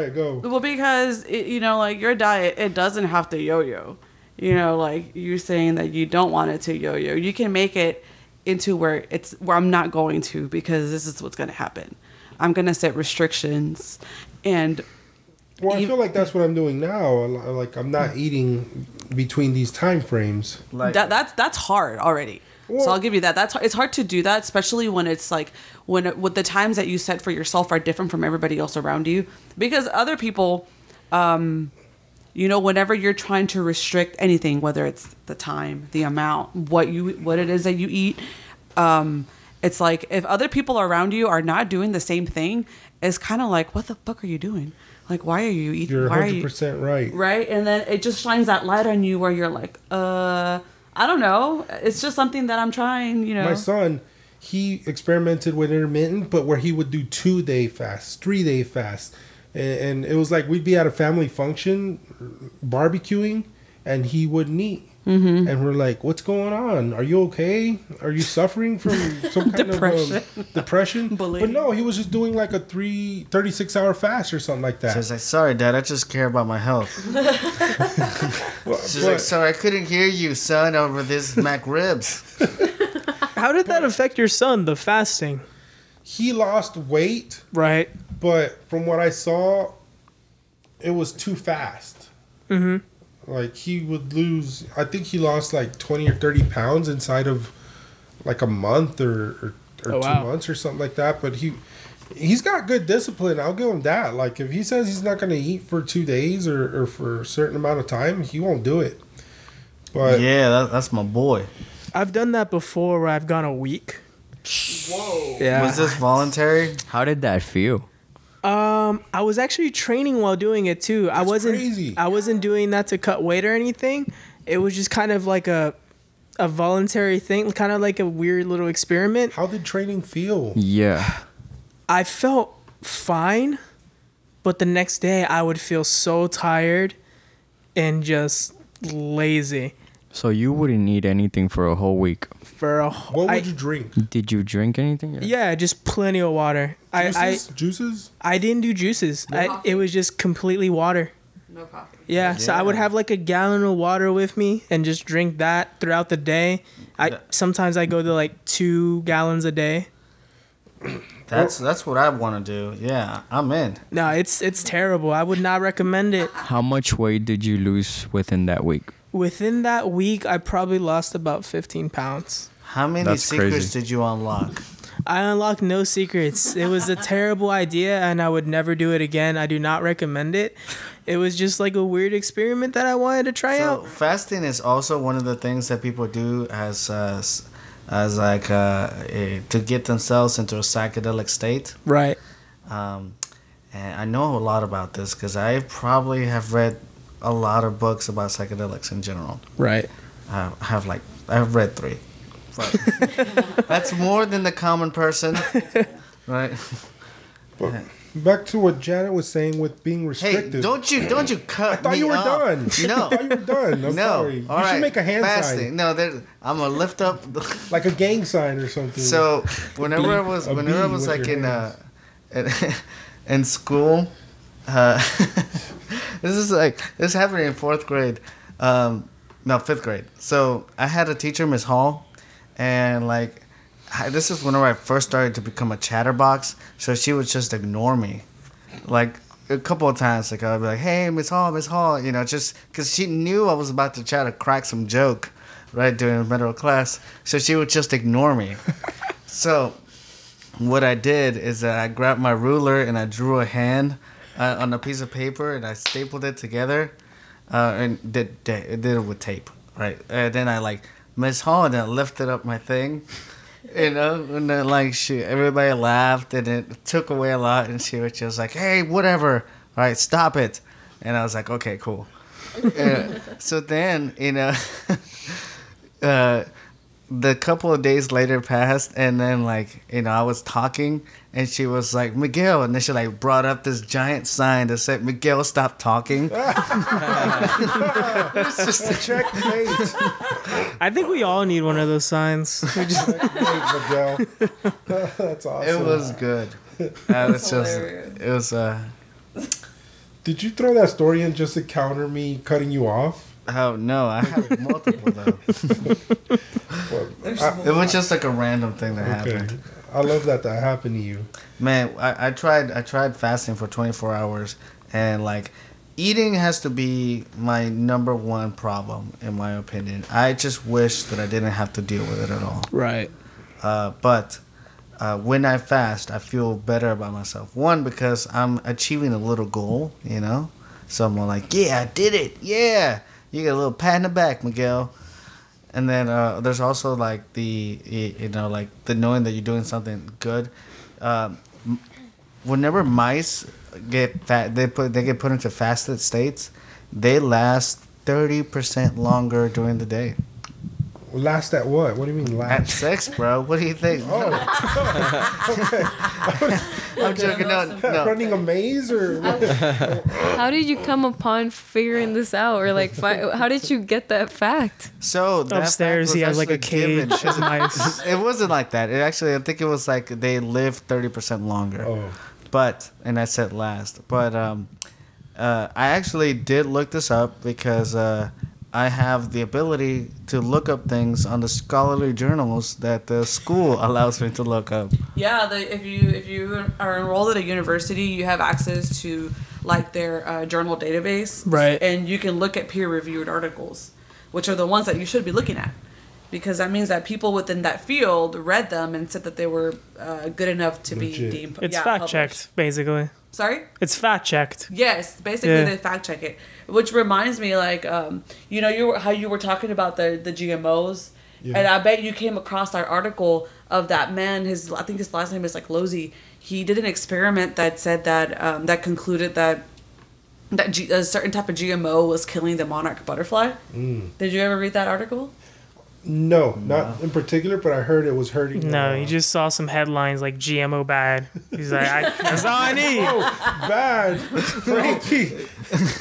Go. Well, because, like, your diet, it doesn't have to yo-yo. You know, like, you're saying that you don't want it to yo-yo. You can make it into where I'm not going to, because this is what's going to happen. I'm going to set restrictions. And I feel like that's what I'm doing now. Like, I'm not eating between these time frames. Like, that's hard already. Well, so I'll give you that. It's hard to do that, especially when it's like when the times that you set for yourself are different from everybody else around you, because other people, whenever you're trying to restrict anything, whether it's the time, the amount, what it is that you eat, it's like if other people around you are not doing the same thing, it's kind of like, what the fuck are you doing? Like, why are you eating? You're 100% right. Right? And then it just shines that light on you where you're like, I don't know. It's just something that I'm trying, you know. My son, he experimented with intermittent, but where he would do 2-day fasts, 3-day fasts. And it was like we'd be at a family function, barbecuing, and he wouldn't eat. Mm-hmm. And we're like, what's going on? Are you okay? Are you suffering from some kind of depression? Bullying. But no, he was just doing like a 36-hour fast or something like that. So I was like, sorry, Dad, I just care about my health. She's like, sorry, I couldn't hear you, son, over this Mac ribs. How did that affect your son, the fasting? He lost weight. Right. But from what I saw, it was too fast. Mm-hmm. Like, he would lose, I think he lost like 20 or 30 pounds inside of like a month or or 2 months or something like that. But he's got good discipline. I'll give him that. Like, if he says he's not going to eat for 2 days or for a certain amount of time, he won't do it. But yeah, that's my boy. I've done that before where I've gone a week. Whoa. Yeah. Was this voluntary? How did that feel? I was actually training while doing it too. That's crazy. I wasn't doing that to cut weight or anything. It was just kind of like a voluntary thing, kind of like a weird little experiment. How did training feel? Yeah. I felt fine, but the next day I would feel so tired and just lazy. So you wouldn't eat anything for a whole week. What would you drink? Did you drink anything? Yeah, just plenty of water. Juices? I didn't do juices. It was just completely water. No coffee. Yeah, so I would have like a gallon of water with me and just drink that throughout the day. Sometimes I go to like 2 gallons a day. That's what I want to do. Yeah, I'm in. No, it's terrible. I would not recommend it. How much weight did you lose within that week? Within that week, I probably lost about 15 pounds. How many secrets did you unlock? I unlocked no secrets. It was a terrible idea, and I would never do it again. I do not recommend it. It was just like a weird experiment that I wanted to try out. Fasting is also one of the things that people do to get themselves into a psychedelic state. Right. And I know a lot about this because I probably have read a lot of books about psychedelics in general. Right. I've read 3. That's more than the common person. Right. But back to what Janet was saying with being restricted. Hey, don't you cut me off. I thought you were done. I'm sorry. All right. You should make a hand sign. No, I'm going to lift up. Like a gang sign or something. So whenever I was like in school, this happened in 4th grade. No, 5th grade. So I had a teacher, Ms. Hall. And, like, this is whenever I first started to become a chatterbox, so she would just ignore me. Like, a couple of times, like, I would be like, hey, Miss Hall, you know, just because she knew I was about to try to crack some joke, right, during the middle of class, so she would just ignore me. So what I did is that I grabbed my ruler and I drew a hand on a piece of paper and I stapled it together and did it with tape, right? And then I, like, Miss Hall, and I lifted up my thing, you know, and then, like, everybody laughed, and it took away a lot, and she was just like, hey, whatever, all right, stop it, and I was like, okay, cool. So then, you know, the couple of days later passed, and then, like, you know, I was talking, and she was like, Miguel, and then she, like, brought up this giant sign that said, Miguel, stop talking. It's just a checkmate. I think we all need one of those signs. Checkmate, Miguel. That's awesome. It was good. That's hilarious. It was, Did you throw that story in just to counter me cutting you off? Oh, no, I have multiple, though. It was just like a random thing that happened. I love that happened to you. Man, I tried fasting for 24 hours, and, like, eating has to be my number one problem, in my opinion. I just wish that I didn't have to deal with it at all. Right. But when I fast, I feel better about myself. One, because I'm achieving a little goal, you know? So I'm like, yeah, I did it, yeah! You get a little pat in the back, Miguel. And then there's also, like, the knowing that you're doing something good. Whenever mice get fat, they get put into fasted states. They last 30% longer during the day. Last at what? What do you mean last? At sex, bro. What do you think? Okay. I'm joking. No. Running a maze or? How did you come upon figuring this out, or like, how did you get that fact? So that upstairs, fact he has like a cage of mice. It wasn't like that. It actually, I think it was like they live 30% longer. Oh. But I said last. But I actually did look this up because. I have the ability to look up things on the scholarly journals that the school allows me to look up. Yeah, if you are enrolled at a university, you have access to, like, their journal database. Right. And you can look at peer-reviewed articles, which are the ones that you should be looking at. because that means that people within that field read them and said that they were good enough to legit. Be deemed. It's fact-checked, basically. Sorry? It's fact-checked. Yes, basically they fact-check it. Which reminds me, like, you know, how you were talking about the GMOs. Yeah. And I bet you came across our article of that man. I think his last name is like Losey. He did an experiment that said that that concluded that a certain type of GMO was killing the monarch butterfly. Mm. Did you ever read that article? No, not in particular, but I heard it was hurting. No, you just saw some headlines like GMO bad. He's like, that's all I need. Oh, bad. Frankie,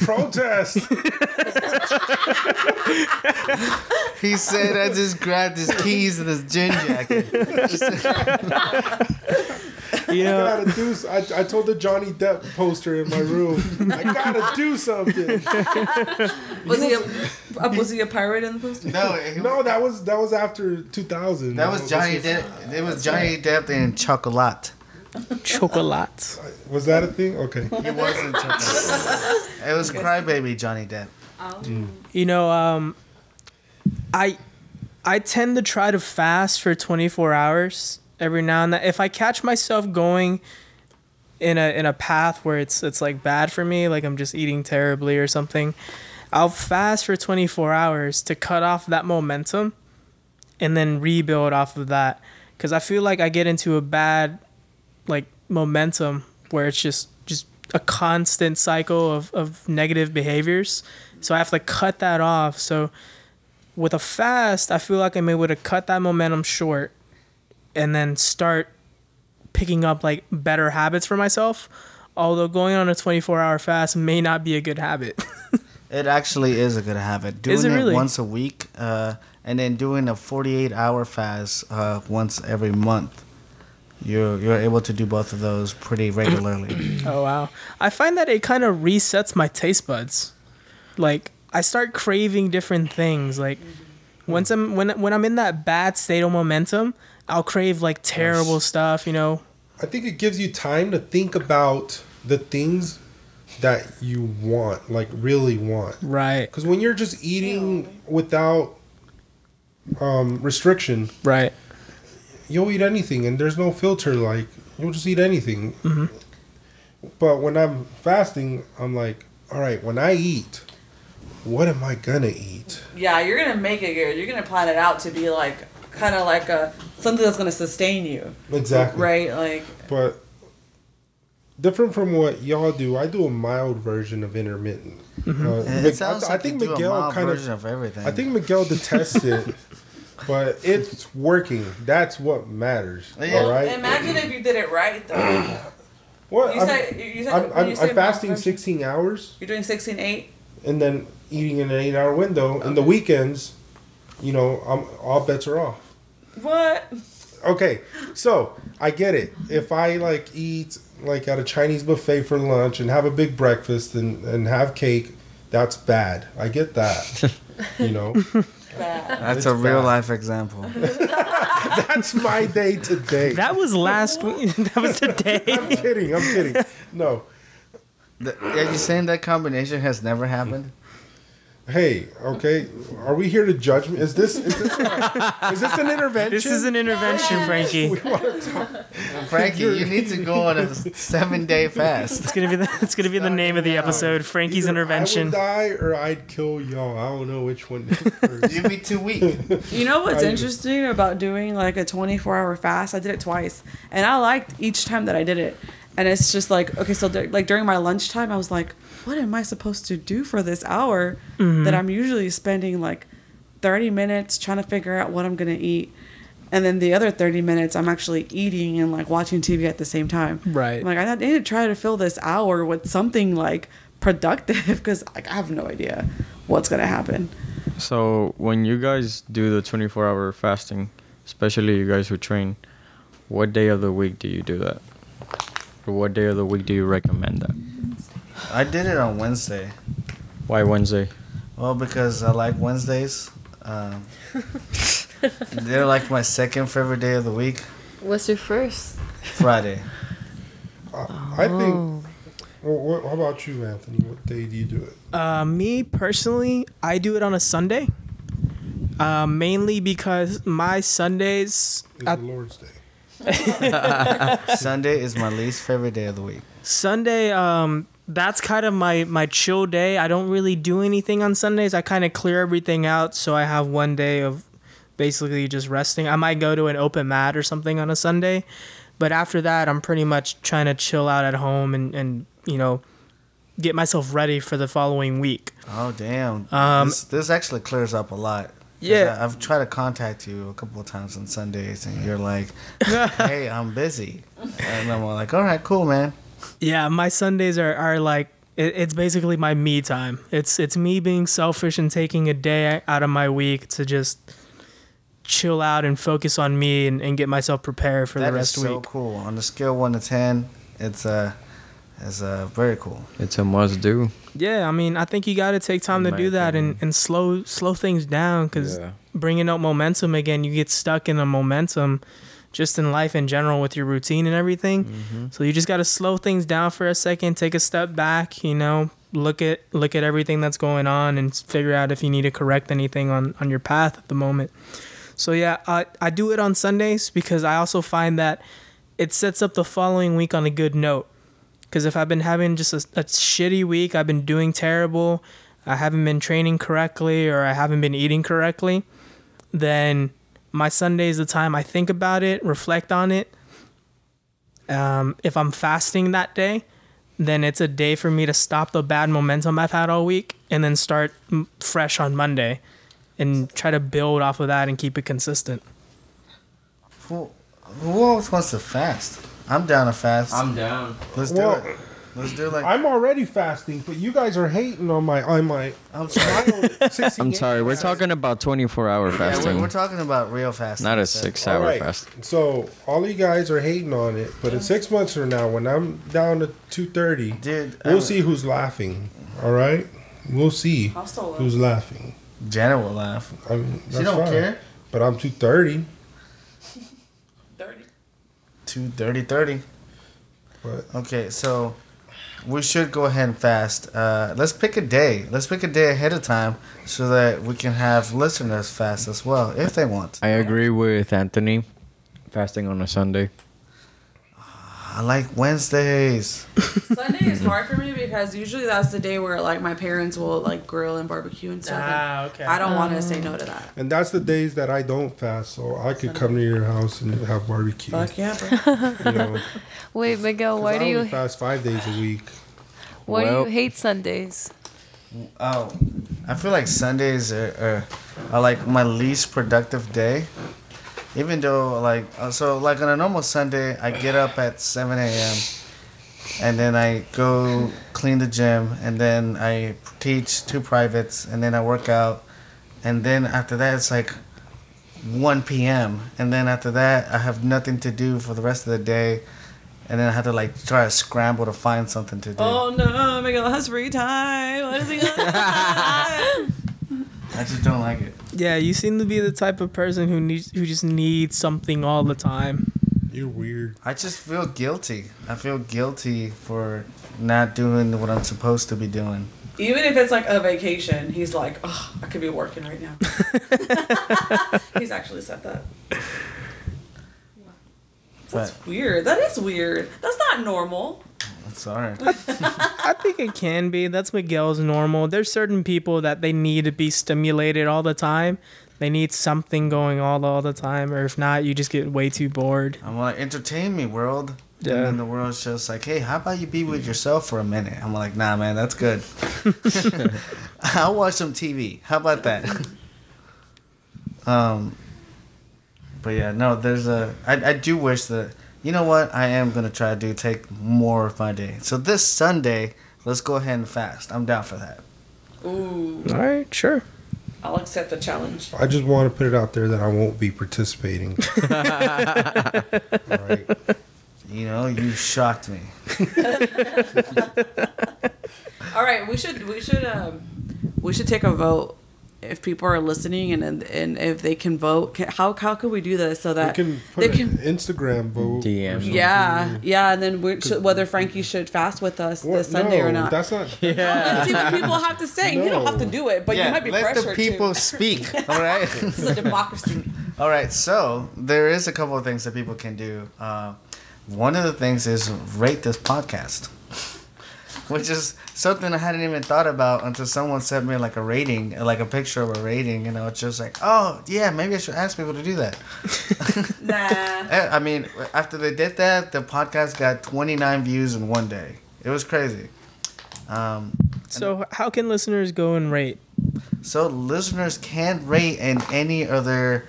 protest. He said, I just grabbed his keys and his gin jacket. I told the Johnny Depp poster in my room, I gotta do something. Was he a pirate in the poster? No, that was after 2000. That was Johnny Depp. It was Johnny Depp and Chocolat. Chocolat. Was that a thing? Okay. It wasn't Chocolat. It was Crybaby Johnny Depp. Oh. Mm. You know, I tend to try to fast for 24 hours. Every now and then, if I catch myself going in a path where it's like bad for me, like I'm just eating terribly or something, I'll fast for 24 hours to cut off that momentum and then rebuild off of that. Because I feel like I get into a bad like momentum where it's just a constant cycle of negative behaviors. So I have to cut that off. So with a fast, I feel like I'm able to cut that momentum short and then start picking up like better habits for myself. Although going on a 24-hour fast may not be a good habit. It actually is a good habit. Doing it really? Once a week, and then doing a 48-hour fast once every month. You're able to do both of those pretty regularly. Oh wow! I find that it kind of resets my taste buds. Like I start craving different things. Like once when I'm in that bad state of momentum, I'll crave like terrible stuff, you know. I think it gives you time to think about the things that you want, like really want. Right. Because when you're just eating without restriction, right, you'll eat anything and there's no filter. Like you'll just eat anything. Mm-hmm. But when I'm fasting, I'm like, all right, when I eat, what am I gonna eat? Yeah, you're gonna make it good. You're gonna plan it out to be like kind of like a something that's going to sustain you. Exactly. Right? Like, but different from what y'all do, I do a mild version of intermittent. Mm-hmm. I think Miguel kind of everything. I think Miguel detests it, but it's working. That's what matters. Yeah. All right. Imagine if you did it right though. What? I'm fasting 16 hours. You're doing 16-8 and then eating in an 8-hour window in the weekends. You know, all bets are off. What? Okay, so I get it. If I like eat like at a Chinese buffet for lunch and have a big breakfast and have cake, that's bad. I get that. You know, that's a real life example. That's my day today. That was last week. That was today. I'm kidding. No. Are you saying that combination has never happened? Hey, okay, are we here to judge me? Is this an intervention? This is an intervention, Frankie. We want to talk. Frankie, you need to go on a 7-day fast. It's gonna be the name of the episode, Frankie's intervention. Either I would die or I'd kill y'all. I don't know which one. You'd be too weak. You know what's interesting about doing like a 24-hour fast? I did it twice, and I liked each time that I did it. And it's just like, okay, so like during my lunchtime, I was like, what am I supposed to do for this hour that I'm usually spending like 30 minutes trying to figure out what I'm going to eat? And then the other 30 minutes, I'm actually eating and like watching TV at the same time. Right. I'm like, I need to try to fill this hour with something like productive because I have no idea what's going to happen. So when you guys do the 24-hour fasting, especially you guys who train, what day of the week do you do that? What day of the week do you recommend that? I did it on Wednesday. Why Wednesday? Well, because I like Wednesdays. They're like my second favorite day of the week. What's your first? Friday. I think... Well, how about you, Anthony? What day do you do it? Me, personally, I do it on a Sunday. Mainly because my Sundays... It's the Lord's Day. Sunday is my least favorite day of the week. Sunday, that's kind of my chill day. I don't really do anything on Sundays. I kind of clear everything out, so I have one day of basically just resting. I might go to an open mat or something on a Sunday, but after that, I'm pretty much trying to chill out at home and you know, get myself ready for the following week. Oh, damn. This actually clears up a lot. Yeah. I've tried to contact you a couple of times on Sundays, and you're like, hey, I'm busy. And I'm like, all right, cool, man. Yeah, my Sundays are like, it's basically my me time. It's me being selfish and taking a day out of my week to just chill out and focus on me and get myself prepared for the rest of the week. That is so cool. On a scale of 1 to 10, it's very cool. It's a must do. Yeah, I mean, I think you got to take time to do that and slow things down, because bringing up momentum again, you get stuck in the momentum just in life in general with your routine and everything. Mm-hmm. So you just got to slow things down for a second, take a step back, you know, look at everything that's going on and figure out if you need to correct anything on your path at the moment. So yeah, I do it on Sundays because I also find that it sets up the following week on a good note. Because if I've been having just a shitty week, I've been doing terrible, I haven't been training correctly, or I haven't been eating correctly, then my Sunday is the time I think about it, reflect on it. If I'm fasting that day, then it's a day for me to stop the bad momentum I've had all week and then start fresh on Monday and try to build off of that and keep it consistent. Who else wants to fast? I'm down to fast. I'm down. Let's do it. Let's do like. I'm already fasting, but you guys are hating on my. I'm sorry. I'm sorry. We're talking about 24-hour fasting. Yeah, we're talking about real fasting. Not a 6-hour fast. So all you guys are hating on it, but in 6 months from now, when I'm down to 230, dude, we'll see who's laughing. All right, we'll see who's laughing. Janet will laugh. I mean, she don't care. But I'm 230. 2:30. What? Okay, so we should go ahead and fast. Let's pick a day. Let's pick a day ahead of time so that we can have listeners fast as well if they want. I agree with Anthony. Fasting on a Sunday. I like Wednesdays. Sunday is hard for me because usually that's the day where like my parents will like grill and barbecue and stuff. Ah, okay. I don't want to say no to that. And that's the days that I don't fast, so I could come to your house and have barbecue. Fuck yeah, bro. You know, wait, Miguel, why do you fast 5 days a week? Why do you hate Sundays? Oh, I feel like Sundays are like my least productive day. Even though, like on a normal Sunday, I get up at 7 a.m. and then I go clean the gym, and then I teach 2 privates, and then I work out, and then after that it's like 1 p.m. and then after that I have nothing to do for the rest of the day, and then I have to like try to scramble to find something to do. Oh no, my God, that's free time. What is he gonna do? I just don't like it. Yeah, you seem to be the type of person who just needs something all the time. You're weird. I just feel guilty. I feel guilty for not doing what I'm supposed to be doing. Even if it's like a vacation, he's like, oh, I could be working right now. He's actually said that. That's weird. That is weird. That's not normal. Sorry. I think it can be. That's Miguel's normal. There's certain people that they need to be stimulated all the time. They need something going on all the time, or if not, you just get way too bored. I'm like, entertain me, world. Yeah. And then the world's just like, hey, how about you be with yourself for a minute? I'm like, nah, man, that's good. I'll watch some TV. How about that? But yeah, no, there's a... I do wish that... You know what? I am going to try to take more of my day. So this Sunday, let's go ahead and fast. I'm down for that. Ooh. All right, sure. I'll accept the challenge. I just want to put it out there that I won't be participating. All right. You know, you shocked me. All right, we should take a vote if people are listening and if they can vote, how could we do this so that they can Instagram vote, DM, yeah, and then whether Frankie should fast with us this Sunday or not. That's not. Yeah. Let's see what people have to say. No. You don't have to do it, but you might be pressured to. Let the people speak. All right, this is a democracy. All right, so there is a couple of things that people can do. One of the things is rate this podcast, which is something I hadn't even thought about until someone sent me like a rating, like a picture of a rating, and I was just like, oh, yeah, maybe I should ask people to do that. Nah. I mean, after they did that, the podcast got 29 views in one day. It was crazy. So how can listeners go and rate? So listeners can rate in any other,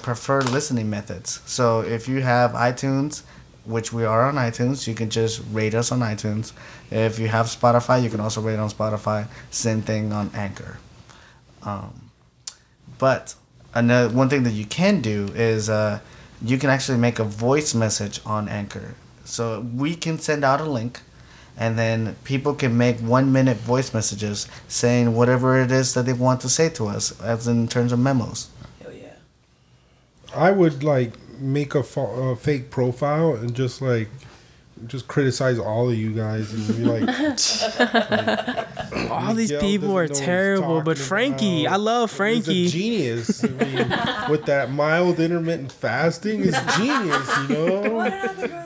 preferred listening methods. So if you have iTunes, which we are on iTunes, you can just rate us on iTunes. If you have Spotify, you can also rate on Spotify. Same thing on Anchor. But another one thing that you can do is you can actually make a voice message on Anchor. So we can send out a link, and then people can make 1-minute voice messages saying whatever it is that they want to say to us, as in terms of memos. Hell yeah. I would make a fake profile and just criticize all of you guys and be like, all these people are terrible, but Frankie, I love Frankie. He's a genius. I mean, with that mild intermittent fasting, it's genius,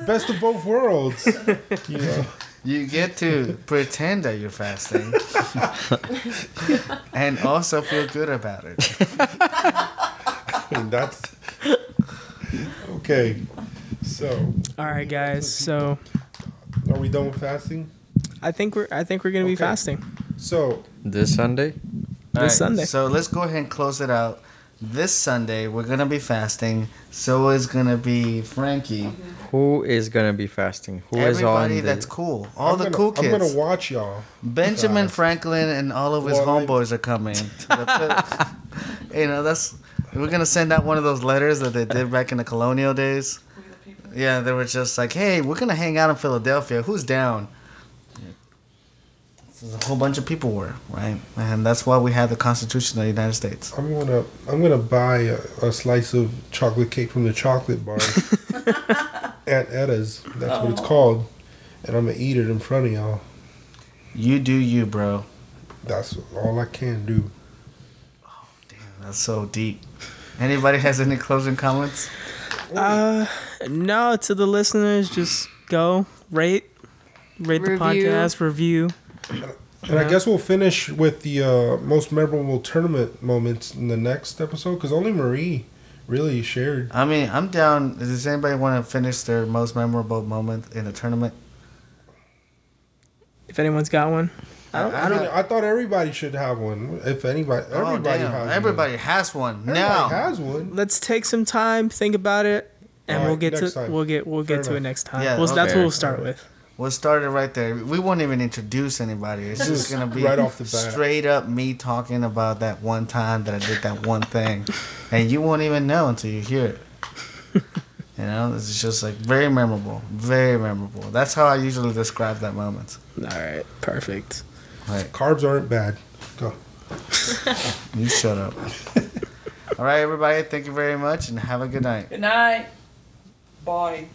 Best of both worlds. You get to pretend that you're fasting and also feel good about it. And that's okay. So, all right, guys. So, are we done with fasting? I think we're gonna be fasting. So this Sunday. This Sunday. So let's go ahead and close it out. This Sunday we're gonna be fasting. So is gonna be Frankie. Who is gonna be fasting? Who Everybody is on? Everybody that's cool. All I'm the gonna, cool kids. I'm gonna watch y'all. Benjamin Franklin and all of his homeboys are coming. To the we're gonna send out one of those letters that they did back in the colonial days. Yeah, they were just like, hey, we're gonna hang out in Philadelphia. Who's down? So a whole bunch of people were, right? And that's why we have the Constitution of the United States. I'm gonna buy a slice of chocolate cake from the chocolate bar at Etta's. That's what it's called. And I'm gonna eat it in front of y'all. You do you, bro. That's all I can do. That's so deep. Anybody has any closing comments? No, to the listeners, just go rate the podcast, review. And I guess we'll finish with the most memorable tournament moments in the next episode, because only Marie really shared. I mean, I'm down. Does anybody want to finish their most memorable moment in a tournament? If anyone's got one. I thought everybody should have one. If everybody has one. Everybody has one now. Let's take some time, think about it, and we'll get to it next time. Yeah, that's what we'll start with. We'll start it right there. We won't even introduce anybody. It's just gonna be right off the bat. Straight up me talking about that one time that I did that one thing, and you won't even know until you hear it. It's just very memorable, very memorable. That's how I usually describe that moment. All right, perfect. Right. Carbs aren't bad. Go. You shut up. All right, everybody. Thank you very much, and have a good night. Good night. Bye.